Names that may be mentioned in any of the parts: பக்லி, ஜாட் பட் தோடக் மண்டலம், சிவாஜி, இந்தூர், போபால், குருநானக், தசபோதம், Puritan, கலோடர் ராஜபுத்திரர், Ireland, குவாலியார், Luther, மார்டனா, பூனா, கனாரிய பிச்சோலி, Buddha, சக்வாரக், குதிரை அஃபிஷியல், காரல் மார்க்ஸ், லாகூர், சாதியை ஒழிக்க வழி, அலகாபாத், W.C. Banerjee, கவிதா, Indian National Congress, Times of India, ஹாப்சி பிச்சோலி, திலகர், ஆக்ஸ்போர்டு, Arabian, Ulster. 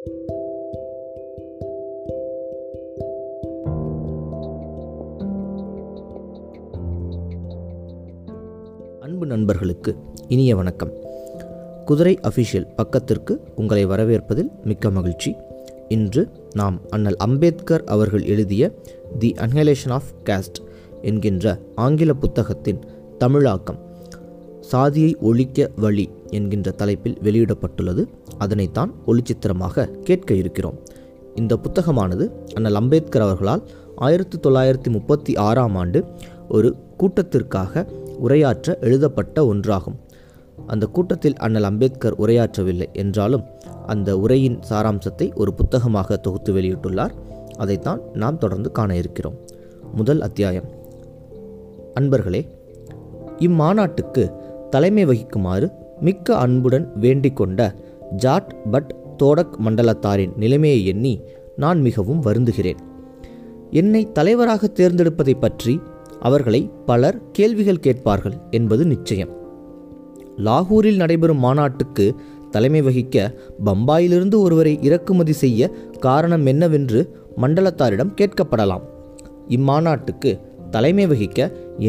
அன்பு நண்பர்களுக்கு இனிய வணக்கம். குதிரை அஃபிஷியல் பக்கத்திற்கு உங்களை வரவேற்பதில் மிக்க மகிழ்ச்சி. இன்று நாம் அண்ணல் அம்பேத்கர் அவர்கள் எழுதிய தி அன்ஹிலேஷன் ஆஃப் காஸ்ட் என்கின்ற ஆங்கில புத்தகத்தின் தமிழாக்கம் சாதியை ஒழிக்க வழி என்கின்ற தலைப்பில் வெளியிடப்பட்டுள்ளது. அதனைத்தான் ஒளிச்சித்திரமாக கேட்க இருக்கிறோம். இந்த புத்தகமானது அண்ணல் அம்பேத்கர் அவர்களால் 1936 ஒரு கூட்டத்திற்காக உரையாற்ற எழுதப்பட்ட ஒன்றாகும். அந்த கூட்டத்தில் அண்ணல் அம்பேத்கர் உரையாற்றவில்லை என்றாலும் அந்த உரையின் சாராம்சத்தை ஒரு புத்தகமாக தொகுத்து வெளியிட்டுள்ளார். அதைத்தான் நாம் தொடர்ந்து காண இருக்கிறோம். முதல் அத்தியாயம். அன்பர்களே, இம்மாநாட்டுக்கு தலைமை வகிக்குமாறு மிக்க அன்புடன் வேண்டிக் கொண்ட ஜாட் பட் தோடக் மண்டலத்தாரின் நிலைமையை எண்ணி நான் மிகவும் வருந்துகிறேன். என்னை தலைவராக தேர்ந்தெடுப்பதை பற்றி அவர்களை பலர் கேள்விகள் கேட்பார்கள் என்பது நிச்சயம். லாகூரில் நடைபெறும் மாநாட்டுக்கு தலைமை வகிக்க பம்பாயிலிருந்து ஒருவரை இறக்குமதி செய்ய காரணம் என்னவென்று மண்டலத்தாரிடம் கேட்கப்படலாம். இம்மாநாட்டுக்கு தலைமை வகிக்க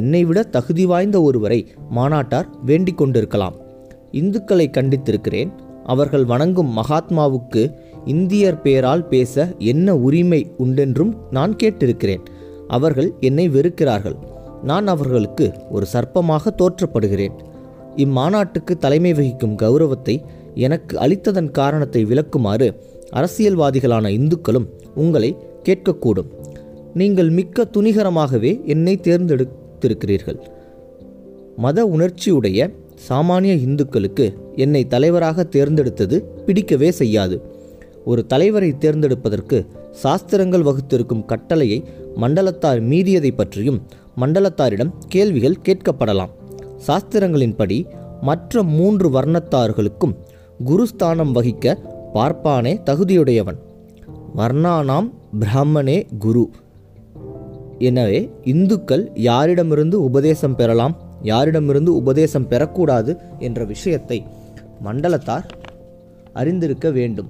என்னை விட தகுதி வாய்ந்த ஒருவரை மாநாட்டார் வேண்டிக் கொண்டிருக்கலாம். இந்துக்களை கண்டித்திருக்கிறேன். அவர்கள் வணங்கும் மகாத்மாவுக்கு இந்தியர் பெயரால் பேச என்ன உரிமை உண்டென்றும் நான் கேட்டிருக்கிறேன். அவர்கள் என்னை வெறுக்கிறார்கள். நான் அவர்களுக்கு ஒரு சர்ப்பமாக தோற்றப்படுகிறேன். இம்மாநாட்டுக்கு தலைமை வகிக்கும் கௌரவத்தை எனக்கு அளித்ததன் காரணத்தை விளக்குமாறு அரசியல்வாதிகளான இந்துக்களும் உங்களை கேட்கக்கூடும். நீங்கள் மிக்க துணிகரமாகவே என்னை தேர்ந்தெடுத்திருக்கிறீர்கள். மத உணர்ச்சியுடைய சாமானிய இந்துக்களுக்கு என்னை தலைவராக தேர்ந்தெடுத்தது பிடிக்கவே செய்யாது. ஒரு தலைவரை தேர்ந்தெடுப்பதற்கு சாஸ்திரங்கள் வகுத்திருக்கும் கட்டளையை மண்டலத்தார் மீறியதை பற்றியும் மண்டலத்தாரிடம் கேள்விகள் கேட்கப்படலாம். சாஸ்திரங்களின்படி மற்ற 3 வர்ணத்தார்களுக்கும் குருஸ்தானம் வகிக்க பார்ப்பானே தகுதியுடையவன். வர்ணானாம் பிராமணே குரு. எனவே இந்துக்கள் யாரிடமிருந்து உபதேசம் பெறலாம், யாரிடமிருந்து உபதேசம் பெறக்கூடாது என்ற விஷயத்தை மண்டலத்தார் அறிந்திருக்க வேண்டும்.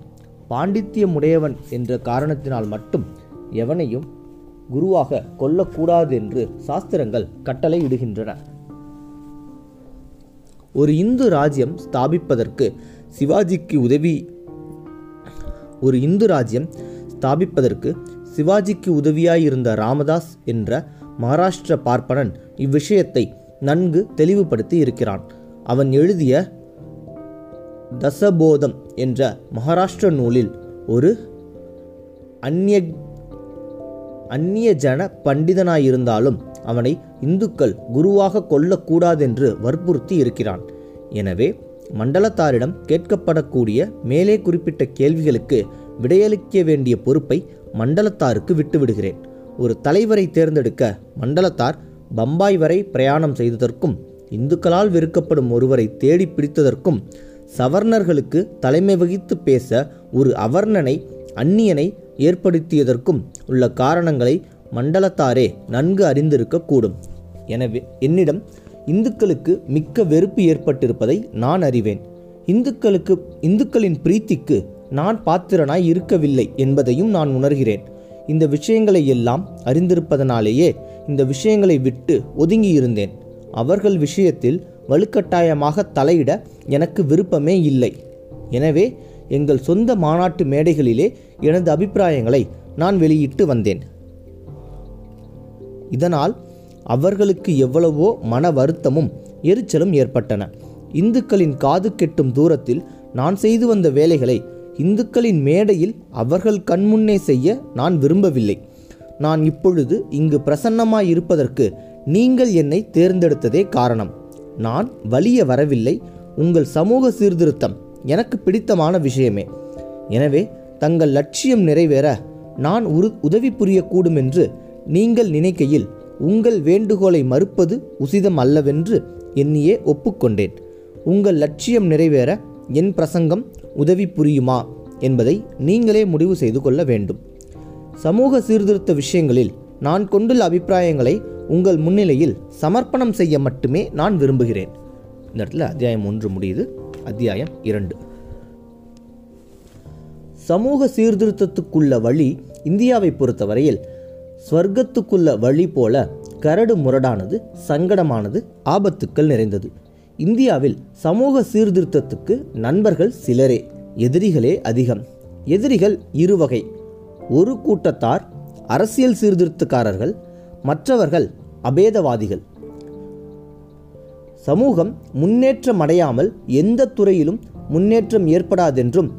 பாண்டித்யமுடையவன் என்ற காரணத்தினால் மட்டும் எவனையும் குருவாக கொள்ளக்கூடாது என்று சாஸ்திரங்கள் கட்டளை இடுகின்றன. ஒரு இந்து ராஜ்யம் ஸ்தாபிப்பதற்கு சிவாஜிக்கு உதவியாயிருந்த ராமதாஸ் என்ற மகாராஷ்டிர பார்ப்பனன் இவ்விஷயத்தை நன்கு தெளிவுபடுத்தி இருக்கிறான். அவன் எழுதிய தசபோதம் என்ற மகாராஷ்டிர நூலில் ஒரு அந்நியஜன பண்டிதனாயிருந்தாலும் அவனை இந்துக்கள் குருவாக கொள்ளக்கூடாதென்று வற்புறுத்தி இருக்கிறான். எனவே மண்டலத்தாரிடம் கேட்கப்படக்கூடிய மேலே குறிப்பிட்ட கேள்விகளுக்கு விடையளிக்க வேண்டிய பொறுப்பை மண்டலத்தாருக்கு விட்டுவிடுகிறேன். ஒரு தலைவரை தேர்ந்தெடுக்க மண்டலத்தார் பம்பாய் வரை பிரயாணம் செய்ததற்கும் இந்துக்களால் வெறுக்கப்படும் ஒருவரை தேடி பிடித்ததற்கும் சவர்ணர்களுக்கு தலைமை வகித்து பேச ஒரு அவர்ணனை அந்நியனை ஏற்படுத்தியதற்கும் உள்ள காரணங்களை மண்டலத்தாரே நன்கு அறிந்திருக்கக்கூடும். எனவே என்னிடம் இந்துக்களுக்கு மிக்க வெறுப்பு ஏற்பட்டிருப்பதை நான் அறிவேன். இந்துக்களின் பிரீத்திக்கு நான் பாத்திரனாய் இருக்கவில்லை என்பதையும் நான் உணர்கிறேன். இந்த விஷயங்களை எல்லாம் அறிந்திருப்பதனாலேயே இந்த விஷயங்களை விட்டு ஒதுங்கியிருந்தேன். அவர்கள் விஷயத்தில் வலுக்கட்டாயமாக தலையிட எனக்கு விருப்பமே இல்லை. எனவே எங்கள் சொந்த மாநாட்டு மேடைகளிலே எனது அபிப்பிராயங்களை நான் வெளியிட்டு வந்தேன். இதனால் அவர்களுக்கு எவ்வளவோ மன வருத்தமும் எரிச்சலும் ஏற்பட்டன. இந்துக்களின் காது கெட்டும் தூரத்தில் நான் செய்து வந்த வேலைகளை இந்துக்களின் மேடையில் அவர்கள் கண்முன்னே செய்ய நான் விரும்பவில்லை. நான் இப்பொழுது இங்கு பிரசன்னமாயிருப்பதற்கு நீங்கள் என்னை தேர்ந்தெடுத்ததே காரணம். நான் வலிய வரவில்லை. உங்கள் சமூக சீர்திருத்தம் எனக்கு பிடித்தமான விஷயமே. எனவே தங்கள் லட்சியம் நிறைவேற நான் உதவி புரியக்கூடும் என்று நீங்கள் நினைக்கையில் உங்கள் வேண்டுகோளை மறுப்பது உசிதம் அல்லவென்று என்னையே ஒப்புக்கொண்டேன். உங்கள் லட்சியம் நிறைவேற என் பிரசங்கம் உதவி புரியுமா என்பதை நீங்களே முடிவு செய்து கொள்ள வேண்டும். சமூக சீர்திருத்த விஷயங்களில் நான் கொண்டுள்ள அபிப்பிராயங்களை உங்கள் முன்னிலையில் சமர்ப்பணம் செய்ய மட்டுமே நான் விரும்புகிறேன். இந்த இடத்துல அத்தியாயம் 1 முடியுது. அத்தியாயம் 2. சமூக சீர்திருத்தத்துக்குள்ள வழி இந்தியாவை பொறுத்தவரையில் ஸ்வர்க்கத்துக்குள்ள வழி போல கரடு முரடானது, சங்கடமானது, ஆபத்துக்கள் நிறைந்தது. இந்தியாவில் சமூக சீர்திருத்தத்துக்கு நண்பர்கள் சிலரே, எதிரிகளே அதிகம். எதிரிகள் இருவகை. ஒரு கூட்டத்தார் அரசியல் சீர்திருத்தக்காரர்கள், மற்றவர்கள் அபேதவாதிகள். சமூகம் முன்னேற்றமடையாமல் எந்த துறையிலும் முன்னேற்றம் ஏற்படாதென்றும்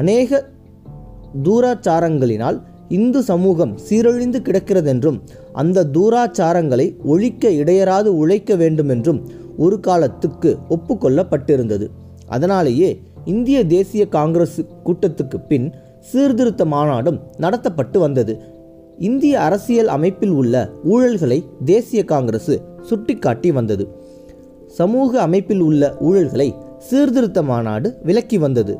அநேக தூராச்சாரங்களினால் இந்து சமூகம் சீரழிந்து கிடக்கிறதென்றும் அந்த தூராச்சாரங்களை ஒழிக்க இடையராது உழைக்க வேண்டுமென்றும் ஒரு காலத்துக்கு ஒப்புக்கொள்ளப்பட்டிருந்தது. அதனாலேயே இந்திய தேசிய காங்கிரஸ் கூட்டத்துக்கு பின் சீர்திருத்த மாநாடும் நடத்தப்பட்டு வந்தது. இந்திய அரசியல் அமைப்பில் உள்ள ஊழல்களை தேசிய காங்கிரஸ் சுட்டிக்காட்டி வந்தது. சமூக அமைப்பில் உள்ள ஊழல்களை சீர்திருத்த மாநாடு விலக்கி வந்தது.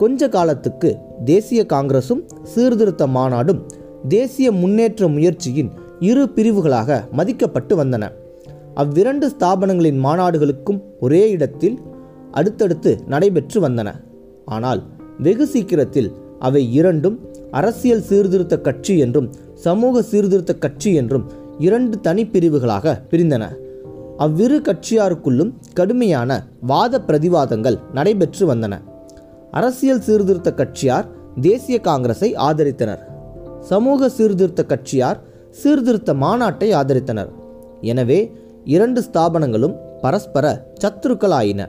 கொஞ்ச காலத்துக்கு தேசிய காங்கிரஸும் சீர்திருத்த மாநாடும் தேசிய முன்னேற்ற முயற்சியின் இரு பிரிவுகளாக மதிக்கப்பட்டு வந்தன. அவ்விரண்டு ஸ்தாபனங்களின் மாநாடுகளுக்கும் ஒரே இடத்தில் அடுத்தடுத்து நடைபெற்று வந்தன. ஆனால் வெகு சீக்கிரத்தில் அவை இரண்டும் அரசியல் சீர்திருத்த கட்சி என்றும் சமூக சீர்திருத்த கட்சி என்றும் இரண்டு தனிப்பிரிவுகளாக பிரிந்தன. அவ்விரு கட்சியாருக்குள்ளும் கடுமையான வாத பிரதிவாதங்கள் நடைபெற்று வந்தன. அரசியல் சீர்திருத்த கட்சியார் தேசிய காங்கிரஸை ஆதரித்தனர். சமூக சீர்திருத்த கட்சியார் சீர்திருத்த மாநாட்டை ஆதரித்தனர். எனவே இரண்டு ஸ்தாபனங்களும் பரஸ்பர சத்துருக்களாயின.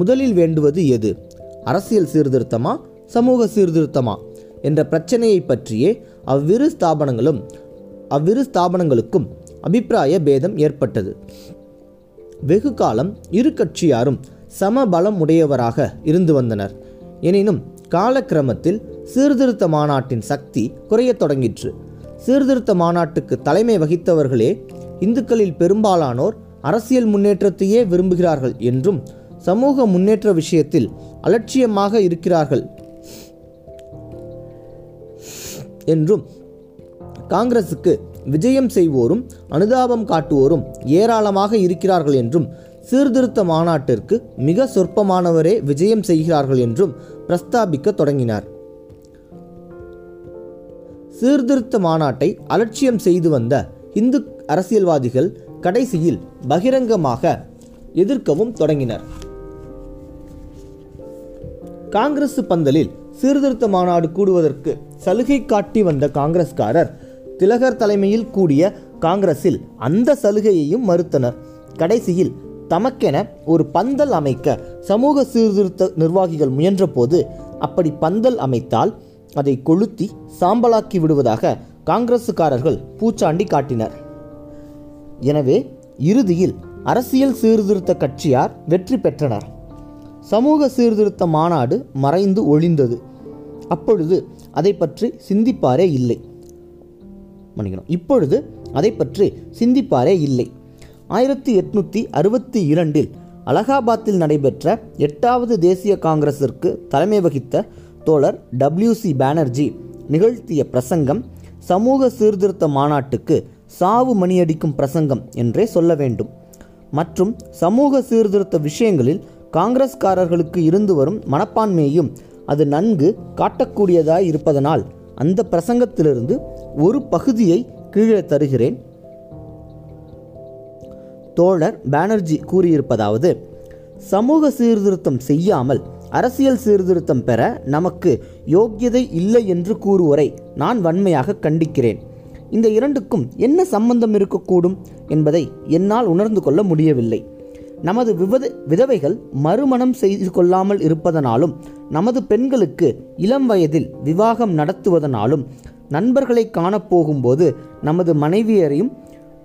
முதலில் வேண்டுவது எது, அரசியல் சீர்திருத்தமா சமூக சீர்திருத்தமா என்ற பிரச்சனையை பற்றியே அவ்விரு ஸ்தாபனங்களுக்கும் அபிப்பிராய பேதம் ஏற்பட்டது. வெகு காலம் இரு கட்சியாரும் சமபலம் உடையவராக இருந்து வந்தனர். எனினும் காலக்கிரமத்தில் சீர்திருத்த மாநாட்டின் சக்தி குறையத் தொடங்கிற்று. சீர்திருத்த மாநாட்டுக்கு தலைமை வகித்தவர்களே இந்துக்களில் பெரும்பாலானோர் அரசியல் முன்னேற்றத்தையே விரும்புகிறார்கள் என்றும் சமூக முன்னேற்ற விஷயத்தில் அலட்சியமாக இருக்கிறார்கள் என்றும் காங்கிரசுக்கு விஜயம் செய்வோரும் அனுதாபம் காட்டுவோரும் ஏராளமாக இருக்கிறார்கள் என்றும் சீர்திருத்த மாநாட்டிற்கு மிக சொற்பமானவரே விஜயம் செய்கிறார்கள் என்றும் பிரஸ்தாபிக்க தொடங்கினார். சீர்திருத்த மாநாட்டை அலட்சியம் செய்து வந்த இந்து அரசியல்வாதிகள் கடைசியில் பகிரங்கமாக எதிர்க்கவும் தொடங்கினர். காங்கிரஸ் பந்தலில் சீர்திருத்த மாநாடு கூடுவதற்கு சலுகை காட்டி வந்த காங்கிரஸ்காரர் திலகர் தலைமையில் கூடிய காங்கிரஸில் அந்த சலுகையையும் மறுத்தனர். கடைசியில் தமக்கென ஒரு பந்தல் அமைக்க சமூக சீர்திருத்த நிர்வாகிகள் முயன்ற போது அப்படி பந்தல் அமைத்தால் அதை கொளுத்தி சாம்பலாக்கி விடுவதாக காங்கிரஸுக்காரர்கள் பூச்சாண்டி காட்டினர். எனவே இறுதியில் அரசியல் சீர்திருத்த கட்சியார் வெற்றி பெற்றனர். சமூக சீர்திருத்த மாநாடு மறைந்து ஒழிந்தது. அப்பொழுது அதை பற்றி சிந்திப்பாரே இல்லை. இப்பொழுது அதை பற்றி சிந்திப்பாரே இல்லை. 1862 அலகாபாத்தில் நடைபெற்ற 8வது தேசிய காங்கிரஸிற்கு தலைமை வகித்த தோழர் W.C. பானர்ஜி நிகழ்த்திய பிரசங்கம் சமூக சீர்திருத்த மாநாட்டுக்கு சாவு மணியடிக்கும் பிரசங்கம் என்றே சொல்ல வேண்டும். மற்றும் சமூக சீர்திருத்த விஷயங்களில் காங்கிரஸ்காரர்களுக்கு இருந்து வரும் மனப்பான்மையையும் அது நன்கு காட்டக்கூடியதாய் இருப்பதனால் அந்த பிரசங்கத்திலிருந்து ஒரு பகுதியை கீழே தருகிறேன். தோழர் பானர்ஜி கூறியிருப்பதாவது, சமூக சீர்திருத்தம் செய்யாமல் அரசியல் சீர்திருத்தம் பெற நமக்கு யோக்கியதை இல்லை என்று கூறுவரை நான் வன்மையாக கண்டிக்கிறேன். இந்த இரண்டுக்கும் என்ன சம்பந்தம் இருக்கக்கூடும் என்பதை என்னால் உணர்ந்து கொள்ள முடியவில்லை. நமது விதவைகள் மறுமணம் செய்து கொள்ளாமல் இருப்பதனாலும், நமது பெண்களுக்கு இளம் வயதில் விவாகம் நடத்துவதனாலும், நண்பர்களை காணப்போகும்போது நமது மனைவியரையும்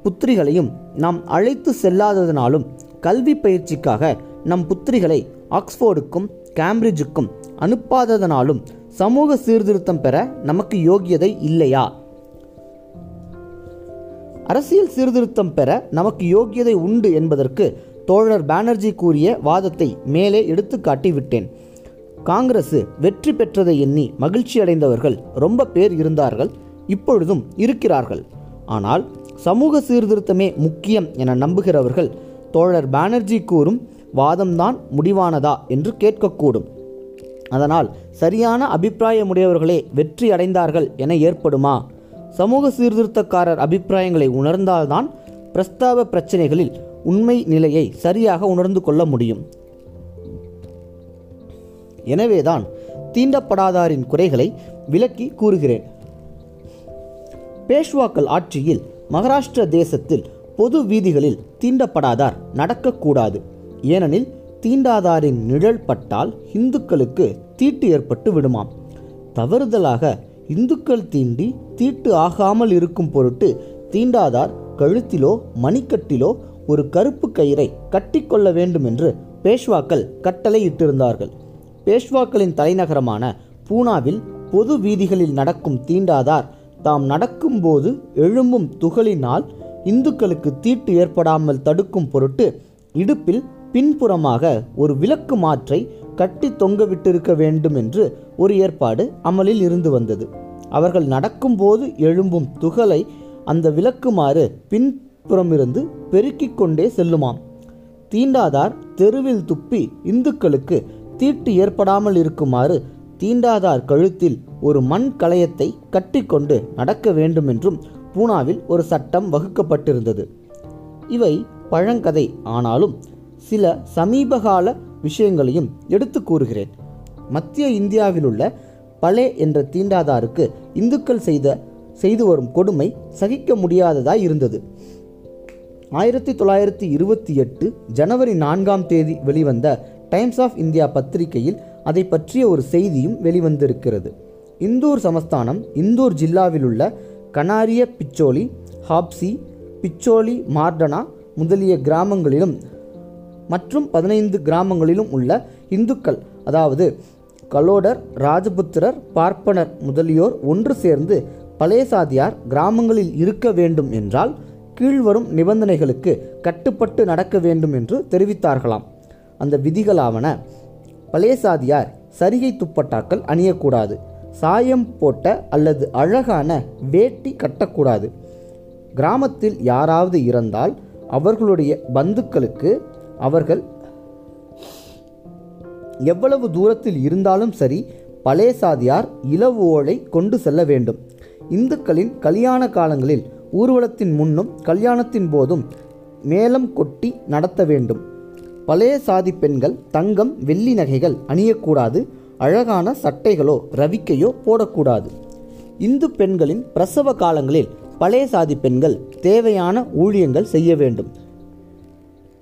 புத்திரிகளையும் நாம் அழைத்து செல்லாததனாலும், கல்வி பயிற்சிக்காக நம் புத்திரிகளை ஆக்ஸ்போர்டுக்கும் கேம்பிரிட்ஜுக்கும் அனுப்பாததனாலும் சமூக சீர்திருத்தம் பெற நமக்கு யோகியதை இல்லையா? அரசியல் சீர்திருத்தம் பெற நமக்கு யோகியதை உண்டு என்பதற்கு தோழர் பானர்ஜி கூறிய வாதத்தை மேலே எடுத்து காட்டி விட்டேன். காங்கிரஸ் வெற்றி பெற்றதை எண்ணி மகிழ்ச்சி அடைந்தவர்கள் ரொம்ப பேர் இருந்தார்கள், இப்பொழுதும் இருக்கிறார்கள். ஆனால் சமூக சீர்திருத்தமே முக்கியம் என நம்புகிறவர்கள் தோழர் பானர்ஜி கூறும் வாதம்தான் முடிவானதா என்று கேட்கக்கூடும். அதனால் சரியான அபிப்பிராயமுடையவர்களே வெற்றி அடைந்தார்கள் என ஏற்படுமா? சமூக சீர்திருத்தக்காரர் அபிப்பிராயங்களை உணர்ந்தால்தான் பிரஸ்தாப பிரச்சனைகளில் உண்மை நிலையை சரியாக உணர்ந்து கொள்ள முடியும். எனவேதான் தீண்டப்படாதாரின் குறைகளை விளக்கி கூறுகிறேன். பேஷ்வாக்கள் ஆட்சியில் மகாராஷ்டிர தேசத்தில் பொது வீதிகளில் தீண்டப்படாதார் நடக்கக்கூடாது. ஏனெனில் தீண்டாதாரின் நிழல் பட்டால் இந்துக்களுக்கு தீட்டு ஏற்பட்டு விடுமாம். தவறுதலாக இந்துக்கள் தீண்டி தீட்டு ஆகாமல் இருக்கும் பொருட்டு தீண்டாதார் கழுத்திலோ மணிக்கட்டிலோ ஒரு கருப்பு கயிறை கட்டிக்கொள்ள வேண்டும் என்று பேஷ்வாக்கள் கட்டளை இட்டிருந்தார்கள். பேஷ்வாக்களின் தலைநகரமான பூனாவில் பொது வீதிகளில் நடக்கும் தீண்டாதார் தாம் நடக்கும்போது எழும்பும் துகளினால் இந்துக்களுக்கு தீட்டு ஏற்படாமல் தடுக்கும் பொருட்டு இடுப்பில் பின்புறமாக ஒரு விளக்கு மாற்றை கட்டி தொங்கவிட்டிருக்க வேண்டும் என்று ஒரு ஏற்பாடு அமலில் இருந்து வந்தது. அவர்கள் நடக்கும்போது எழும்பும் துகளை அந்த விளக்குமாறு பின்புறமிருந்து பெருக்கிக் கொண்டே செல்லுமாம். தீண்டாதார் தெருவில் துப்பி இந்துக்களுக்கு தீட்டு ஏற்படாமல் இருக்குமாறு தீண்டாதார் கழுத்தில் ஒரு மண் கலயத்தை கட்டிக்கொண்டு நடக்க வேண்டும் என்றும் பூனாவில் ஒரு சட்டம் வகுக்கப்பட்டிருந்தது. இவை பழங்கதை, ஆனாலும் சில சமீபகால விஷயங்களையும் எடுத்து கூறுகிறேன். மத்திய இந்தியாவிலுள்ள பழை என்ற தீண்டாதாருக்கு இந்துக்கள் செய்து வரும் கொடுமை சகிக்க முடியாததாய் இருந்தது. 1928 ஜனவரி 4ஆம் தேதி வெளிவந்த டைம்ஸ் ஆஃப் இந்தியா பத்திரிகையில் அதை பற்றிய ஒரு செய்தியும் வெளிவந்திருக்கிறது. இந்தூர் சமஸ்தானம் இந்தூர் ஜில்லாவிலுள்ள கனாரிய பிச்சோலி, ஹாப்சி பிச்சோலி, மார்டனா முதலிய கிராமங்களிலும் மற்றும் 15 கிராமங்களிலும் உள்ள இந்துக்கள், அதாவது கலோடர் ராஜபுத்திரர், பார்ப்பனர் முதலியோர் ஒன்று சேர்ந்து பழைய சாதியார் கிராமங்களில் இருக்க வேண்டும் என்றால் கீழ்வரும் நிபந்தனைகளுக்கு கட்டுப்பட்டு நடக்க வேண்டும் என்று தெரிவித்தார்களாம். அந்த விதிகளாவன: பழைய சாதியார் சரிகை துப்பட்டாக்கள் அணியக்கூடாது, சாயம் போட்ட அல்லது அழகான வேட்டி கட்டக்கூடாது, கிராமத்தில் யாராவது இறந்தால் அவர்களுடைய பந்துக்களுக்கு அவர்கள் எவ்வளவு தூரத்தில் இருந்தாலும் சரி பழைய சாதியார் இலவு ஓலை கொண்டு செல்ல வேண்டும். இந்துக்களின் கல்யாண காலங்களில் ஊர்வலத்தின் முன்னும் கல்யாணத்தின் போதும் மேளம் கொட்டி நடத்த வேண்டும். பழைய சாதி பெண்கள் தங்கம் வெள்ளி நகைகள் அணியக்கூடாது, அழகான சட்டைகளோ ரவிக்கையோ போடக்கூடாது. இந்து பெண்களின் பிரசவ காலங்களில் பழைய சாதி பெண்கள் தேவையான ஊழியங்கள் செய்ய வேண்டும்.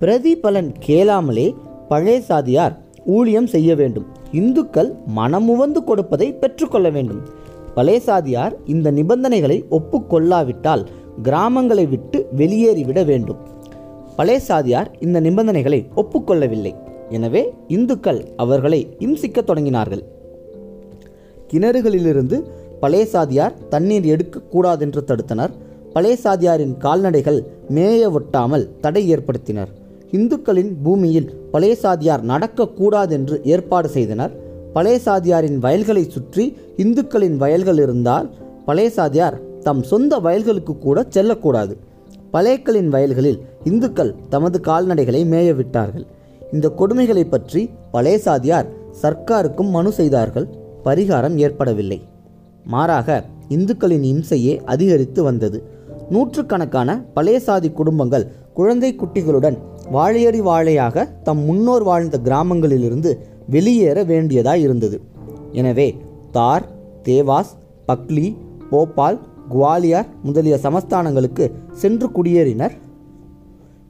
பிரதிபலன் கேளாமலே பழைய சாதியார் ஊழியம் செய்ய வேண்டும். இந்துக்கள் மனமுவந்து கொடுப்பதை பெற்றுக்கொள்ள வேண்டும். பழைய சாதியார் இந்த நிபந்தனைகளை ஒப்புக்கொள்ளாவிட்டால் கிராமங்களை விட்டு வெளியேறிவிட வேண்டும். பழைய சாதியார் இந்த நிபந்தனைகளை ஒப்புக்கொள்ளவில்லை. எனவே இந்துக்கள் அவர்களை இம்சிக்க தொடங்கினார்கள். கிணறுகளிலிருந்து பழைய சாதியார் தண்ணீர் எடுக்கக்கூடாதென்று தடுத்தனர். பழைய சாதியாரின் கால்நடைகள் மேய ஒட்டாமல் தடை ஏற்படுத்தினர். இந்துக்களின் பூமியில் பழைய சாதியார் நடக்கக்கூடாதென்று ஏற்பாடு செய்தனர். பழைய சாதியாரின் வயல்களை சுற்றி இந்துக்களின் வயல்கள் இருந்தால் பழைய சாதியார் தம் சொந்த வயல்களுக்கு கூட செல்லக்கூடாது. பழையக்களின் வயல்களில் இந்துக்கள் தமது கால்நடைகளை மேயவிட்டார்கள். இந்த கொடுமைகளை பற்றி பழைய சாதியார் சர்க்காருக்கும் மனு செய்தார்கள். பரிகாரம் ஏற்படவில்லை. மாறாக இந்துக்களின் இம்சையே அதிகரித்து வந்தது. நூற்றுக்கணக்கான பழைய சாதி குடும்பங்கள் குழந்தை குட்டிகளுடன் வாழையடி வாழையாக தம் முன்னோர் வாழ்ந்த கிராமங்களிலிருந்து வெளியேற வேண்டியதாய் இருந்தது. எனவே தார், தேவாஸ், பக்லி, போபால், குவாலியார் முதலிய சமஸ்தானங்களுக்கு சென்று குடியேறினர்.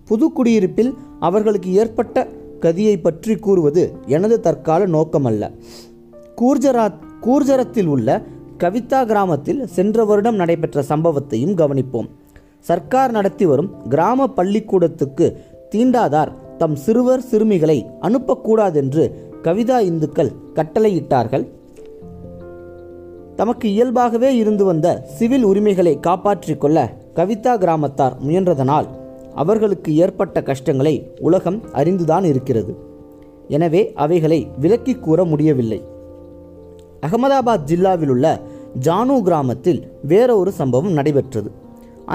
புது குடியிருப்பில் அவர்களுக்கு ஏற்பட்ட கதியை பற்றி கூறுவது எனது தற்கால நோக்கமல்ல. கூர்ஜரத்தில் உள்ள கவிதா கிராமத்தில் சென்ற வருடம் நடைபெற்ற சம்பவத்தையும் கவனிப்போம். சர்க்கார் நடத்தி வரும் கிராம பள்ளிக்கூடத்துக்கு தீண்டாதார் தம் சிறுவர் சிறுமிகளை அனுப்பக்கூடாதென்று கவிதா இந்துக்கள் கட்டளையிட்டார்கள். தமக்கு இயல்பாகவே இருந்து வந்த சிவில் உரிமைகளை காப்பாற்றி கொள்ள கவிதா கிராமத்தார் முயன்றதனால் அவர்களுக்கு ஏற்பட்ட கஷ்டங்களை உலகம் அறிந்துதான் இருக்கிறது. எனவே அவைகளை விலக்கி கூற முடியவில்லை. அகமதாபாத் ஜில்லாவிலுள்ள ஜானு கிராமத்தில் வேறொரு சம்பவம் நடைபெற்றது.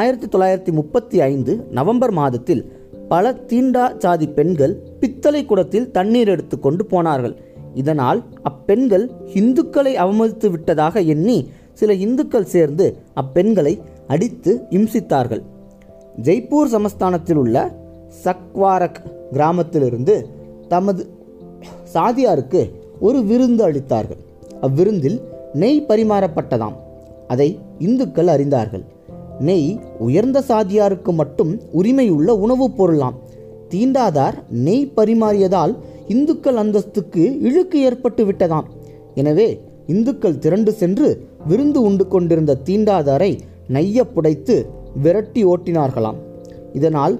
1935 நவம்பர் மாதத்தில் பல தீண்டா சாதி பெண்கள் பித்தளை குடத்தில் தண்ணீர் எடுத்து கொண்டு போனார்கள். இதனால் அப்பெண்கள் இந்துக்களை அவமதித்து விட்டதாக எண்ணி சில இந்துக்கள் சேர்ந்து அப்பெண்களை அடித்து இம்சித்தார்கள். ஜெய்ப்பூர் சமஸ்தானத்தில் உள்ள சக்வாரக் கிராமத்திலிருந்து தமது சாதியாருக்கு ஒரு விருந்து அளித்தார்கள். அவ்விருந்தில் நெய் பரிமாறப்பட்டதாம். அதை இந்துக்கள் அறிந்தார்கள். நெய் உயர்ந்த சாதியாருக்கு மட்டும் உரிமையுள்ள உணவுப் பொருளாம். தீண்டாதார் நெய் பரிமாறியதால் இந்துக்கள் அந்தஸ்துக்கு இழுக்கு ஏற்பட்டு விட்டதாம். எனவே இந்துக்கள் திரண்டு சென்று விருந்து உண்டு கொண்டிருந்த தீண்டாதாரை நெய்ய புடைத்து விரட்டி ஓட்டினார்களாம். இதனால்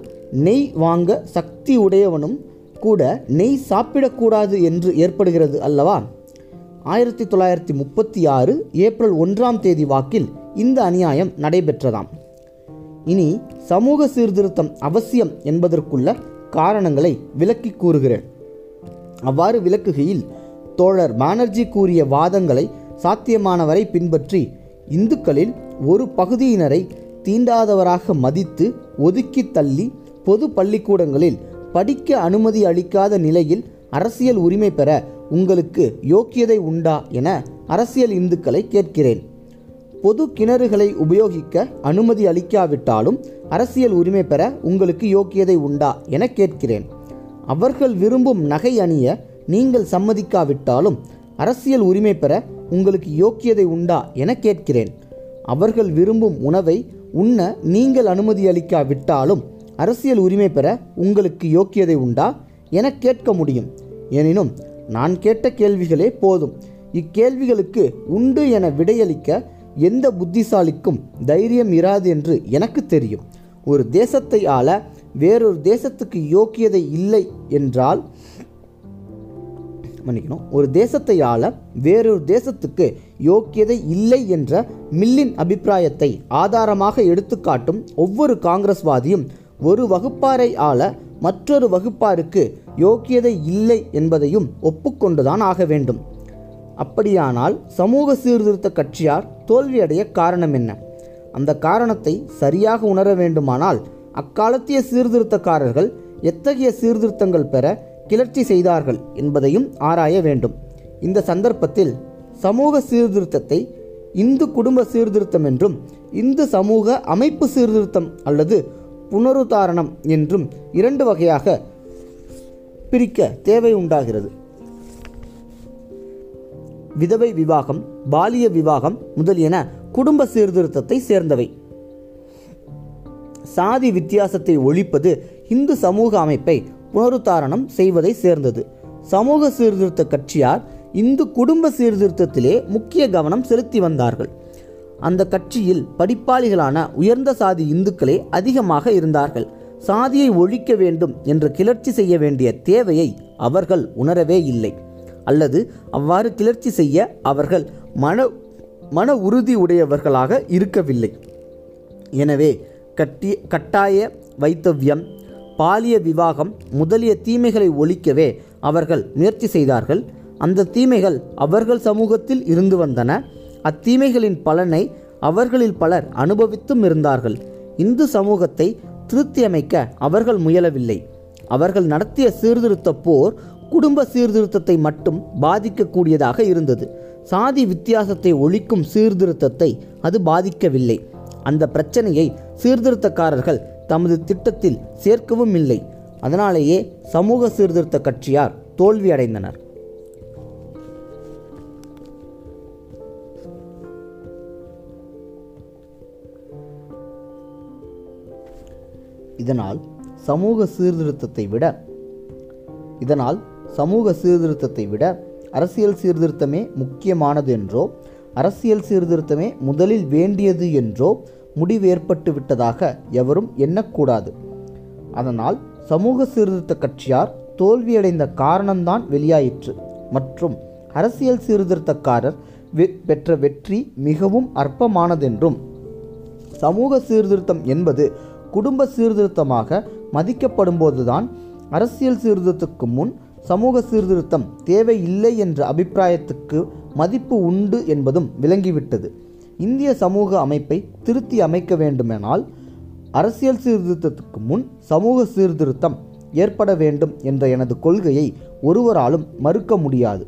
நெய் வாங்க சக்தி உடையவனும் கூட நெய் சாப்பிடக்கூடாது என்று ஏற்படுகிறது அல்லவா? 1936 ஏப்ரல் 1 வாக்கில் இந்த அநியாயம் நடைபெற்றதாம். இனி சமூக சீர்திருத்தம் அவசியம் என்பதற்குள்ள காரணங்களை விளக்கி கூறுகிறேன். அவ்வாறு விளக்குகையில் தோழர் பானர்ஜி கூறிய வாதங்களை சாத்தியமானவரை பின்பற்றி இந்துக்களில் ஒரு பகுதியினரை தீண்டாதவராக மதித்து ஒதுக்கி தள்ளி பொது பள்ளிக்கூடங்களில் படிக்க அனுமதி அளிக்காத நிலையில் அரசியல் உரிமை பெற உங்களுக்கு யோக்கியதை உண்டா என அரசியல் இந்துக்களை கேட்கிறேன். பொது கிணறுகளை உபயோகிக்க அனுமதி அளிக்காவிட்டாலும் அரசியல் உரிமை பெற உங்களுக்கு யோக்கியதை உண்டா என கேட்கிறேன். அவர்கள் விரும்பும் நகை அணிய நீங்கள் சம்மதிக்காவிட்டாலும் அரசியல் உரிமை பெற உங்களுக்கு யோக்கியதை உண்டா என கேட்கிறேன். அவர்கள் விரும்பும் உணவை உண்ண நீங்கள் அனுமதி அளிக்காவிட்டாலும் அரசியல் உரிமை பெற உங்களுக்கு யோக்கியதை உண்டா என கேட்க முடியும். எனினும் நான் கேட்ட கேள்விகளே போதும். இக்கேள்விகளுக்கு உண்டு என விடையளிக்க எந்த புத்திசாலிக்கும் தைரியம் இராது என்று எனக்கு தெரியும். ஒரு தேசத்தை ஆள வேறொரு தேசத்துக்கு யோக்கியதை இல்லை என்றால் ஒரு தேசத்தை ஆள வேறொரு தேசத்துக்கு யோக்கியதை இல்லை என்ற மில்லின் அபிப்பிராயத்தை ஆதாரமாக எடுத்துக்காட்டும் ஒவ்வொரு காங்கிரஸ்வாதியும் ஒரு வகுப்பாரை ஆள மற்றொரு வகுப்பாருக்கு யோக்கியதை இல்லை என்பதையும் ஒப்புக்கொண்டுதான் ஆக வேண்டும். அப்படியானால் சமூக சீர்திருத்த கட்சியார் தோல்வியடைய காரணம் என்ன? அந்த காரணத்தை சரியாக உணர வேண்டுமானால் அக்காலத்திய சீர்திருத்தக்காரர்கள் எத்தகைய சீர்திருத்தங்கள் பெற கிளர்ச்சி செய்தார்கள் என்பதையும் ஆராய வேண்டும். இந்த சந்தர்ப்பத்தில் சமூக சீர்திருத்தத்தை இந்து குடும்ப சீர்திருத்தம் என்றும் இந்து சமூக அமைப்பு சீர்திருத்தம் அல்லது புனருத்தாரணம் என்றும் இரண்டு வகையாக பிரிக்க தேவை உண்டாகிறது. விதவை விவாகம், பாலிய விவாகம் முதலியன குடும்ப சீர்திருத்தத்தை சேர்ந்தவை. சாதி வித்தியாசத்தை ஒழிப்பது இந்து சமூக அமைப்பை புனருத்தாரணம் செய்வதை சேர்ந்தது. சமூக சீர்திருத்த கட்சியார் இந்து குடும்ப சீர்திருத்தத்திலே முக்கிய கவனம் செலுத்தி வந்தார்கள். அந்த கட்சியில் படிப்பாளிகளான உயர்ந்த சாதி இந்துக்களே அதிகமாக இருந்தார்கள். சாதியை ஒழிக்க வேண்டும் என்று கிளர்ச்சி செய்ய வேண்டிய தேவையை அவர்கள் உணரவே இல்லை, அல்லது அவ்வாறு கிளர்ச்சி செய்ய அவர்கள் மன உறுதி உடையவர்களாக இருக்கவில்லை. எனவே கட்டாய வைத்தவ்யம், பாலிய விவாகம் முதலிய தீமைகளை ஒழிக்கவே அவர்கள் முயற்சி செய்தார்கள். அந்த தீமைகள் அவர்கள் சமூகத்தில் இருந்து வந்தன. அத்தீமைகளின் பலனை அவர்களில் பலர் அனுபவித்தும் இருந்தார்கள். இந்து சமூகத்தை திருத்தியமைக்க அவர்கள் முயலவில்லை. அவர்கள் நடத்திய சீர்திருத்த போர் குடும்ப சீர்திருத்தத்தை மட்டும் பாதிக்கக்கூடியதாக இருந்தது. சாதி வித்தியாசத்தை ஒழிக்கும் சீர்திருத்தத்தை அது பாதிக்கவில்லை. அந்த பிரச்சனையை சீர்திருத்தக்காரர்கள் தமது திட்டத்தில் சேர்க்கவும் இல்லை. அதனாலேயே சமூக சீர்திருத்த கட்சியார் தோல்வியடைந்தனர். இதனால் சமூக சீர்திருத்தத்தை விட அரசியல் சீர்திருத்தமே முக்கியமானது என்றோ, அரசியல் சீர்திருத்தமே முதலில் வேண்டியது என்றோ முடிவேற்பட்டு விட்டதாக எவரும் எண்ணக்கூடாது. அதனால் சமூக சீர்திருத்த கட்சியார் தோல்வியடைந்த காரணம்தான் வெளியாயிற்று. மற்றும் அரசியல் சீர்திருத்தக்காரர் பெற்ற வெற்றி மிகவும் அற்பமானதென்றும், சமூக சீர்திருத்தம் என்பது குடும்ப சீர்திருத்தமாக மதிக்கப்படும்போதுதான் அரசியல் சீர்திருத்தத்துக்கு முன் சமூக சீர்திருத்தம் தேவை இல்லை என்ற அபிப்பிராயத்துக்கு மதிப்பு உண்டு என்பதும் விளங்கிவிட்டது. இந்திய சமூக அமைப்பை திருத்தி அமைக்க வேண்டுமெனால் அரசியல் சீர்திருத்தத்துக்கு முன் சமூக சீர்திருத்தம் ஏற்பட வேண்டும் என்ற எனது கொள்கையை ஒருவராலும் மறுக்க முடியாது.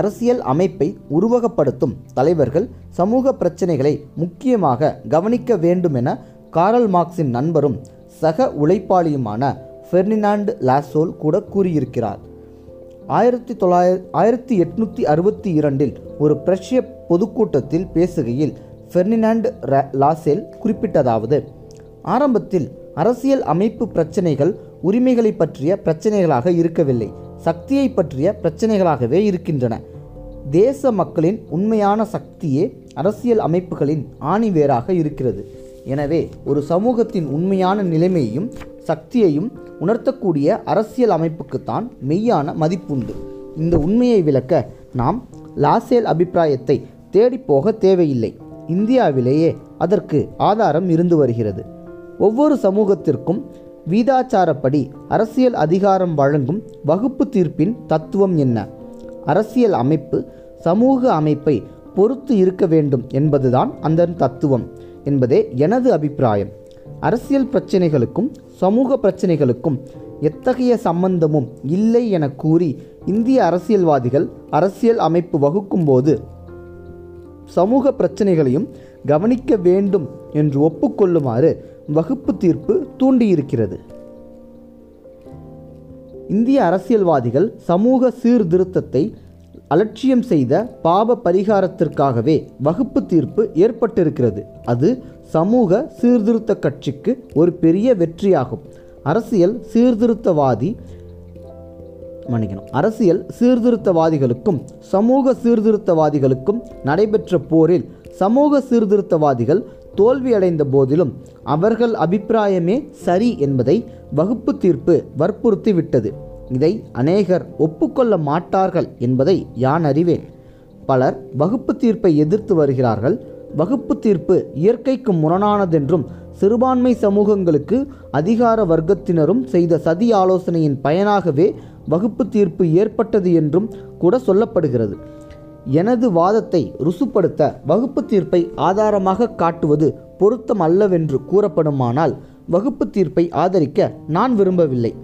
அரசியல் அமைப்பை உருவகப்படுத்தும் தலைவர்கள் சமூக பிரச்சினைகளை முக்கியமாக கவனிக்க வேண்டும் என காரல் மார்க்ஸின் நண்பரும் சக உழைப்பாளியுமான பெர்னினாண்டு லாசோல் கூட கூறியிருக்கிறார். 1862 ஒரு பிரஷ்ய பொதுக்கூட்டத்தில் பேசுகையில் பெர்னினாண்டு லாசேல் குறிப்பிட்டதாவது, ஆரம்பத்தில் அரசியல் அமைப்பு பிரச்சனைகள் உரிமைகளை பற்றிய பிரச்சனைகளாக இருக்கவில்லை, சக்தியை பற்றிய பிரச்சனைகளாகவே இருக்கின்றன. தேச மக்களின் உண்மையான சக்தியே அரசியல் அமைப்புகளின் ஆணிவேராக இருக்கிறது. எனவே ஒரு சமூகத்தின் உண்மையான நிலைமையையும் சக்தியையும் உணர்த்தக்கூடிய அரசியல் அமைப்புக்குத்தான் மெய்யான மதிப்புண்டு. இந்த உண்மையை விளக்க நாம் லாசேல் அபிப்பிராயத்தை தேடிப்போக தேவையில்லை, இந்தியாவிலேயே அதற்கு ஆதாரம் இருந்து வருகிறது. ஒவ்வொரு சமூகத்திற்கும் வீதாச்சாரப்படி அரசியல் அதிகாரம் வழங்கும் வகுப்பு தீர்ப்பின் தத்துவம் என்ன? அரசியல் அமைப்பு சமூக அமைப்பை பொறுத்து இருக்க வேண்டும் என்பதுதான் அந்த தத்துவம் என்பதே எனது அபிப்பிராயம். அரசியல் பிரச்சினைகளுக்கும் சமூக பிரச்சினைகளுக்கும் எத்தகைய சம்பந்தமும் இல்லை என கூறி இந்திய அரசியல்வாதிகள் அரசியல் அமைப்பு வகுக்கும் போது சமூக பிரச்சினைகளையும் கவனிக்க வேண்டும் என்று ஒப்புக்கொள்ளுமாறு வகுப்பு தீர்ப்பு தூண்டியிருக்கிறது. இந்திய அரசியல்வாதிகள் சமூக சீர்திருத்தத்தை அலட்சியம் செய்த பாப பரிகாரத்திற்காகவே வகுப்பு தீர்ப்பு ஏற்பட்டிருக்கிறது. அது சமூக சீர்திருத்த கட்சிக்கு ஒரு பெரிய வெற்றியாகும். அரசியல் சீர்திருத்தவாதிகளுக்கும் சமூக சீர்திருத்தவாதிகளுக்கும் நடைபெற்ற போரில் சமூக சீர்திருத்தவாதிகள் தோல்வியடைந்த போதிலும் அவர்கள் அபிப்பிராயமே சரி என்பதை வகுப்பு தீர்ப்பு வற்புறுத்தி விட்டது. இதை அநேகர் ஒப்புக்கொள்ள மாட்டார்கள் என்பதை யான் அறிவேன். பலர் வகுப்பு தீர்ப்பை எதிர்த்து வருகிறார்கள். வகுப்பு தீர்ப்பு இயற்கைக்கு முரணானதென்றும் சிறுபான்மை சமூகங்களுக்கு அதிகார வர்க்கத்தினரும் செய்த சதி ஆலோசனையின் பயனாகவே வகுப்பு தீர்ப்பு ஏற்பட்டது என்றும் கூட சொல்லப்படுகிறது. எனது வாதத்தை ருசுப்படுத்த வகுப்பு தீர்ப்பை ஆதாரமாக காட்டுவது பொருத்தம் அல்லவென்று கூறப்படுமானால் வகுப்பு தீர்ப்பை ஆதரிக்க நான் விரும்பவில்லை.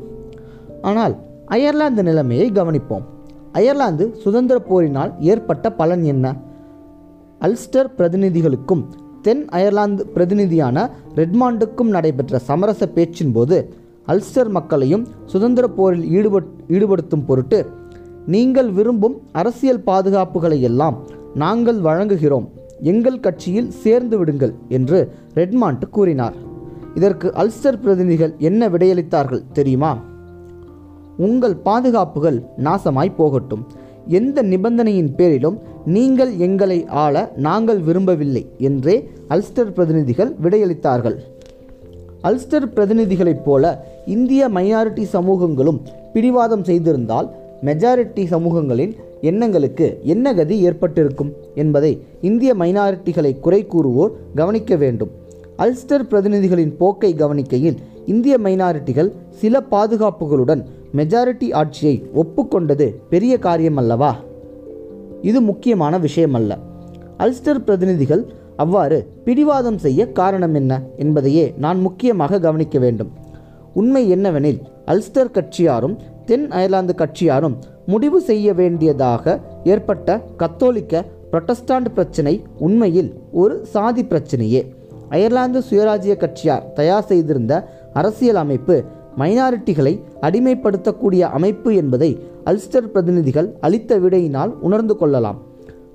ஆனால் அயர்லாந்து நிலைமையை கவனிப்போம். அயர்லாந்து சுதந்திர போரினால் ஏற்பட்ட பலன் என்ன? அல்ஸ்டர் பிரதிநிதிகளுக்கும் தென் அயர்லாந்து பிரதிநிதியான ரெட்மாண்டுக்கும் நடைபெற்ற சமரச பேச்சின் போது அல்ஸ்டர் மக்களையும் சுதந்திர போரில் ஈடுபடுத்தும் பொருட்டு நீங்கள் விரும்பும் அரசியல் பாதுகாப்புகளை எல்லாம் நாங்கள் வழங்குகிறோம், எங்கள் கட்சியில் சேர்ந்து விடுங்கள் என்று ரெட்மாண்ட் கூறினார். இதற்கு அல்ஸ்டர் பிரதிநிதிகள் என்ன விடையளித்தார்கள் தெரியுமா? உங்கள் பாதுகாப்புகள் நாசமாய் போகட்டும், எந்த நிபந்தனையின் பேரிலும் நீங்கள் எங்களை ஆள நாங்கள் விரும்பவில்லை என்றே அல்ஸ்டர் பிரதிநிதிகள் விடையளித்தார்கள். அல்ஸ்டர் பிரதிநிதிகளைப் போல இந்திய மைனாரிட்டி சமூகங்களும் பிடிவாதம் செய்திருந்தால் மெஜாரிட்டி சமூகங்களின் எண்ணங்களுக்கு என்ன கதி ஏற்பட்டிருக்கும் என்பதை இந்திய மைனாரிட்டிகளை குறை கூறுவோர் கவனிக்க வேண்டும். அல்ஸ்டர் பிரதிநிதிகளின் போக்கை கவனிக்கையில் இந்திய மைனாரிட்டிகள் சில பாதுகாப்புகளுடன் மெஜாரிட்டி ஆட்சியை ஒப்புக்கொண்டது பெரிய காரியமல்லவா? இது முக்கியமான விஷயமல்ல. அல்ஸ்டர் பிரதிநிதிகள் அவ்வாறு பிடிவாதம் செய்ய காரணம் என்ன என்பதையே நான் முக்கியமாக கவனிக்க வேண்டும். உண்மை என்னவெனில் அல்ஸ்டர் கட்சியாரும் தென் அயர்லாந்து கட்சியாரும் முடிவு செய்ய வேண்டியதாக ஏற்பட்ட கத்தோலிக்க புரட்டஸ்டாண்ட் பிரச்சினை உண்மையில் ஒரு சாதி பிரச்சினையே. அயர்லாந்து சுயராஜ்ய கட்சியார் தயார் செய்திருந்த அரசியல் அமைப்பு மைனாரிட்டிகளை அடிமைப்படுத்தக்கூடிய அமைப்பு என்பதை அல்ஸ்டர் பிரதிநிதிகள் அளித்த விடையினால் உணர்ந்து கொள்ளலாம்.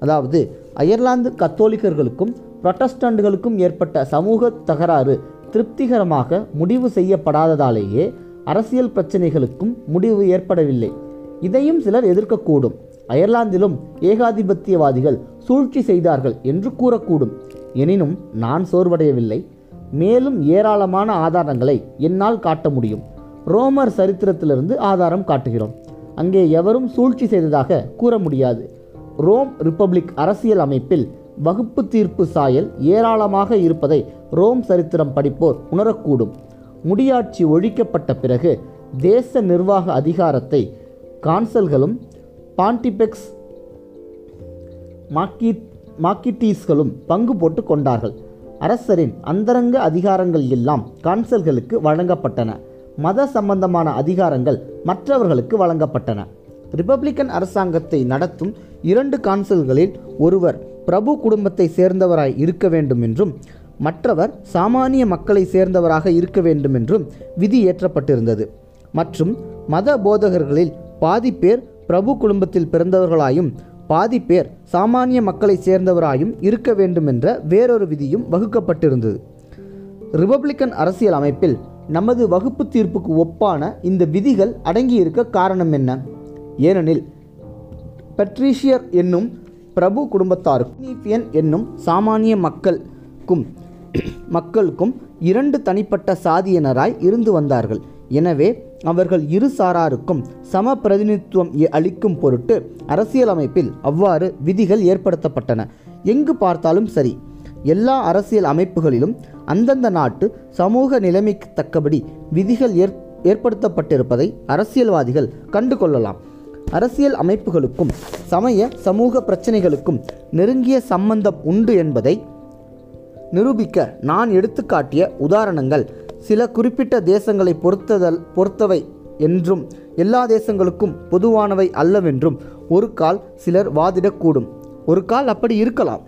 அதாவது அயர்லாந்து கத்தோலிக்கர்களுக்கும் புரட்டஸ்டாண்டுகளுக்கும் ஏற்பட்ட சமூக தகராறு திருப்திகரமாக முடிவு செய்யப்படாததாலேயே அரசியல் பிரச்சனைகளுக்கும் முடிவு ஏற்படவில்லை. இதையும் சிலர் எதிர்க்கக்கூடும். அயர்லாந்திலும் ஏகாதிபத்தியவாதிகள் சூழ்ச்சி செய்தார்கள் என்று கூறக்கூடும். எனினும் நான் சோர்வடையவில்லை. மேலும் ஏராளமான ஆதாரங்களை என்னால் காட்ட முடியும். ரோமர் சரித்திரத்திலிருந்து ஆதாரம் காட்டுகிறோம். அங்கே எவரும் சூழ்ச்சி செய்ததாக கூற முடியாது. ரோம் ரிப்பப்ளிக் அரசியல் அமைப்பில் வகுப்பு தீர்ப்பு சாயல் ஏராளமாக இருப்பதை ரோம் சரித்திரம் படிப்போர் உணரக்கூடும். முடியாட்சி ஒழிக்கப்பட்ட பிறகு தேச நிர்வாக அதிகாரத்தை கான்சல்களும் பாண்டிபெக்ஸ் மார்க்கிட்டீஸ்களும் பங்கு போட்டு கொண்டார்கள். அரசரின் அந்தரங்க அதிகாரங்கள் எல்லாம் கான்சல்களுக்கு வழங்கப்பட்டன. மத சம்பந்தமான அதிகாரங்கள் மற்றவர்களுக்கு வழங்கப்பட்டன. ரிபப்ளிக்கன் அரசாங்கத்தை நடத்தும் இரண்டு கான்சல்களில் ஒருவர் பிரபு குடும்பத்தை சேர்ந்தவராய் இருக்க வேண்டும் என்றும் மற்றவர் சாமானிய மக்களை சேர்ந்தவராக இருக்க வேண்டும் என்றும் விதி ஏற்றப்பட்டிருந்தது. மற்றும் மத போதகர்களில் பாதி பேர் பிரபு குடும்பத்தில் பிறந்தவர்களாயும் பாதி பேர் சாமானிய மக்களை சேர்ந்தவராயும் இருக்க வேண்டும் என்ற வேறொரு விதியும் வகுக்கப்பட்டிருந்தது. ரிபப்ளிக்கன் அரசியல் அமைப்பில் நமது வகுப்பு தீர்ப்புக்கு ஒப்பான இந்த விதிகள் அடங்கியிருக்க காரணம் என்ன? ஏனெனில் பெட்ரீஷியர் என்னும் பிரபு குடும்பத்தாருக்கும் என்னும் சாமானிய மக்களுக்கும் இரண்டு தனிப்பட்ட சாதியினராய் இருந்து வந்தார்கள். எனவே அவர்கள் இரு சாராருக்கும் சம பிரதிநிதித்துவம் அளிக்கும் பொருட்டு அரசியலமைப்பில் அவ்வாறு விதிகள் ஏற்படுத்தப்பட்டன. எங்கு பார்த்தாலும் சரி, எல்லா அரசியல் அமைப்புகளிலும் அந்தந்த நாட்டு சமூக நிலைமைக்கு தக்கபடி விதிகள் ஏற்படுத்தப்பட்டிருப்பதை அரசியல்வாதிகள் கண்டுகொள்ளலாம். அரசியல் அமைப்புகளுக்கும் சமய சமூக பிரச்சனைகளுக்கும் நெருங்கிய சம்பந்தம் உண்டு என்பதை நிரூபிக்க நான் எடுத்துக்காட்டிய உதாரணங்கள் சில குறிப்பிட்ட தேசங்களை பொறுத்தவை என்றும் எல்லா தேசங்களுக்கும் பொதுவானவை அல்லவென்றும் ஒரு கால் சிலர் வாதிடக்கூடும். ஒரு கால் அப்படி இருக்கலாம்.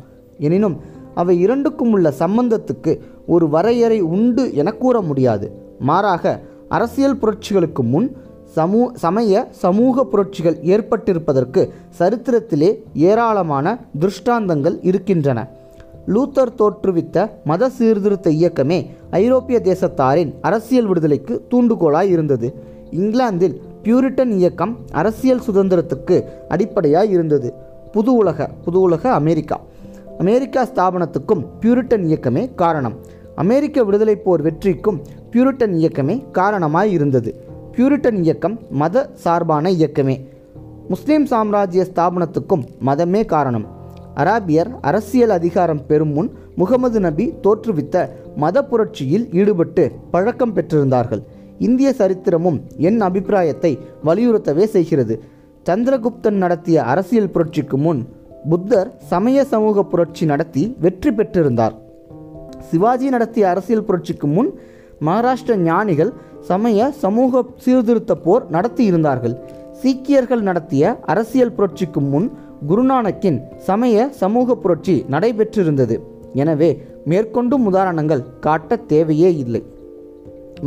எனினும் அவை இரண்டுக்கும் உள்ள சம்பந்தத்துக்கு ஒரு வரையறை உண்டு என கூற முடியாது. மாறாக அரசியல் புரட்சிகளுக்கு முன் சமய சமூக புரட்சிகள் ஏற்பட்டிருப்பதற்கு சரித்திரத்திலே ஏராளமான திருஷ்டாந்தங்கள் இருக்கின்றன. லூத்தர் தோற்றுவித்த மத சீர்திருத்த இயக்கமே ஐரோப்பிய தேசத்தாரின் அரசியல் விடுதலைக்கு தூண்டுகோலாய் இருந்தது. இங்கிலாந்தில் பியூரிட்டன் இயக்கம் அரசியல் சுதந்திரத்துக்கு அடிப்படையாய் இருந்தது. புது உலக அமெரிக்கா ஸ்தாபனத்துக்கும் பியூரிட்டன் இயக்கமே காரணம். அமெரிக்க விடுதலை போர் வெற்றிக்கும் பியூரிட்டன் இயக்கமே காரணமாய் இருந்தது. பியூரிட்டன் இயக்கம் மத சார்பான இயக்கமே. முஸ்லீம் சாம்ராஜ்ய ஸ்தாபனத்துக்கும் மதமே காரணம். அராபியர் அரசியல் அதிகாரம் பெறும் முன் முகமது நபி தோற்றுவித்த மத புரட்சியில் ஈடுபட்டு பழக்கம் பெற்றிருந்தார்கள். இந்திய சரித்திரமும் என் அபிப்பிராயத்தை வலியுறுத்தவே செய்கிறது. சந்திரகுப்தன் நடத்திய அரசியல் புரட்சிக்கு முன் புத்தர் சமய சமூக புரட்சி நடத்தி வெற்றி பெற்றிருந்தார். சிவாஜி நடத்திய அரசியல் புரட்சிக்கு முன் மகாராஷ்டிர ஞானிகள் சமய சமூக சீர்திருத்த போர் நடத்தியிருந்தார்கள். சீக்கியர்கள் நடத்திய அரசியல் புரட்சிக்கு முன் குருநானக்கின் சமய சமூக புரட்சி நடைபெற்றிருந்தது. எனவே மேற்கொண்டும் உதாரணங்கள் காட்ட தேவையே இல்லை.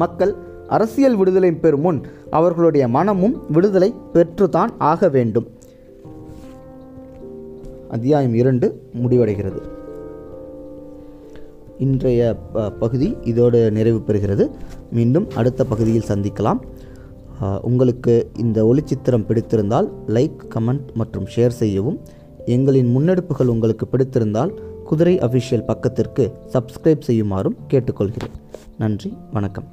மக்கள் அரசியல் விடுதலை பெறும் முன் அவர்களுடைய மனமும் விடுதலை பெற்றுத்தான் ஆக வேண்டும். அத்தியாயம் 2 முடிவடைகிறது. இன்றைய பகுதி இதோடு நிறைவு பெறுகிறது. மீண்டும் அடுத்த பகுதியில் சந்திக்கலாம். உங்களுக்கு இந்த ஒளிச்சித்திரம் பிடித்திருந்தால் லைக், கமெண்ட் மற்றும் ஷேர் செய்யவும். எங்களின் முன்னெடுப்புகள் உங்களுக்கு பிடித்திருந்தால் குதிரை அஃபிஷியல் பக்கத்திற்கு சப்ஸ்கிரைப் செய்யுமாறும் கேட்டுக்கொள்கிறேன். நன்றி, வணக்கம்.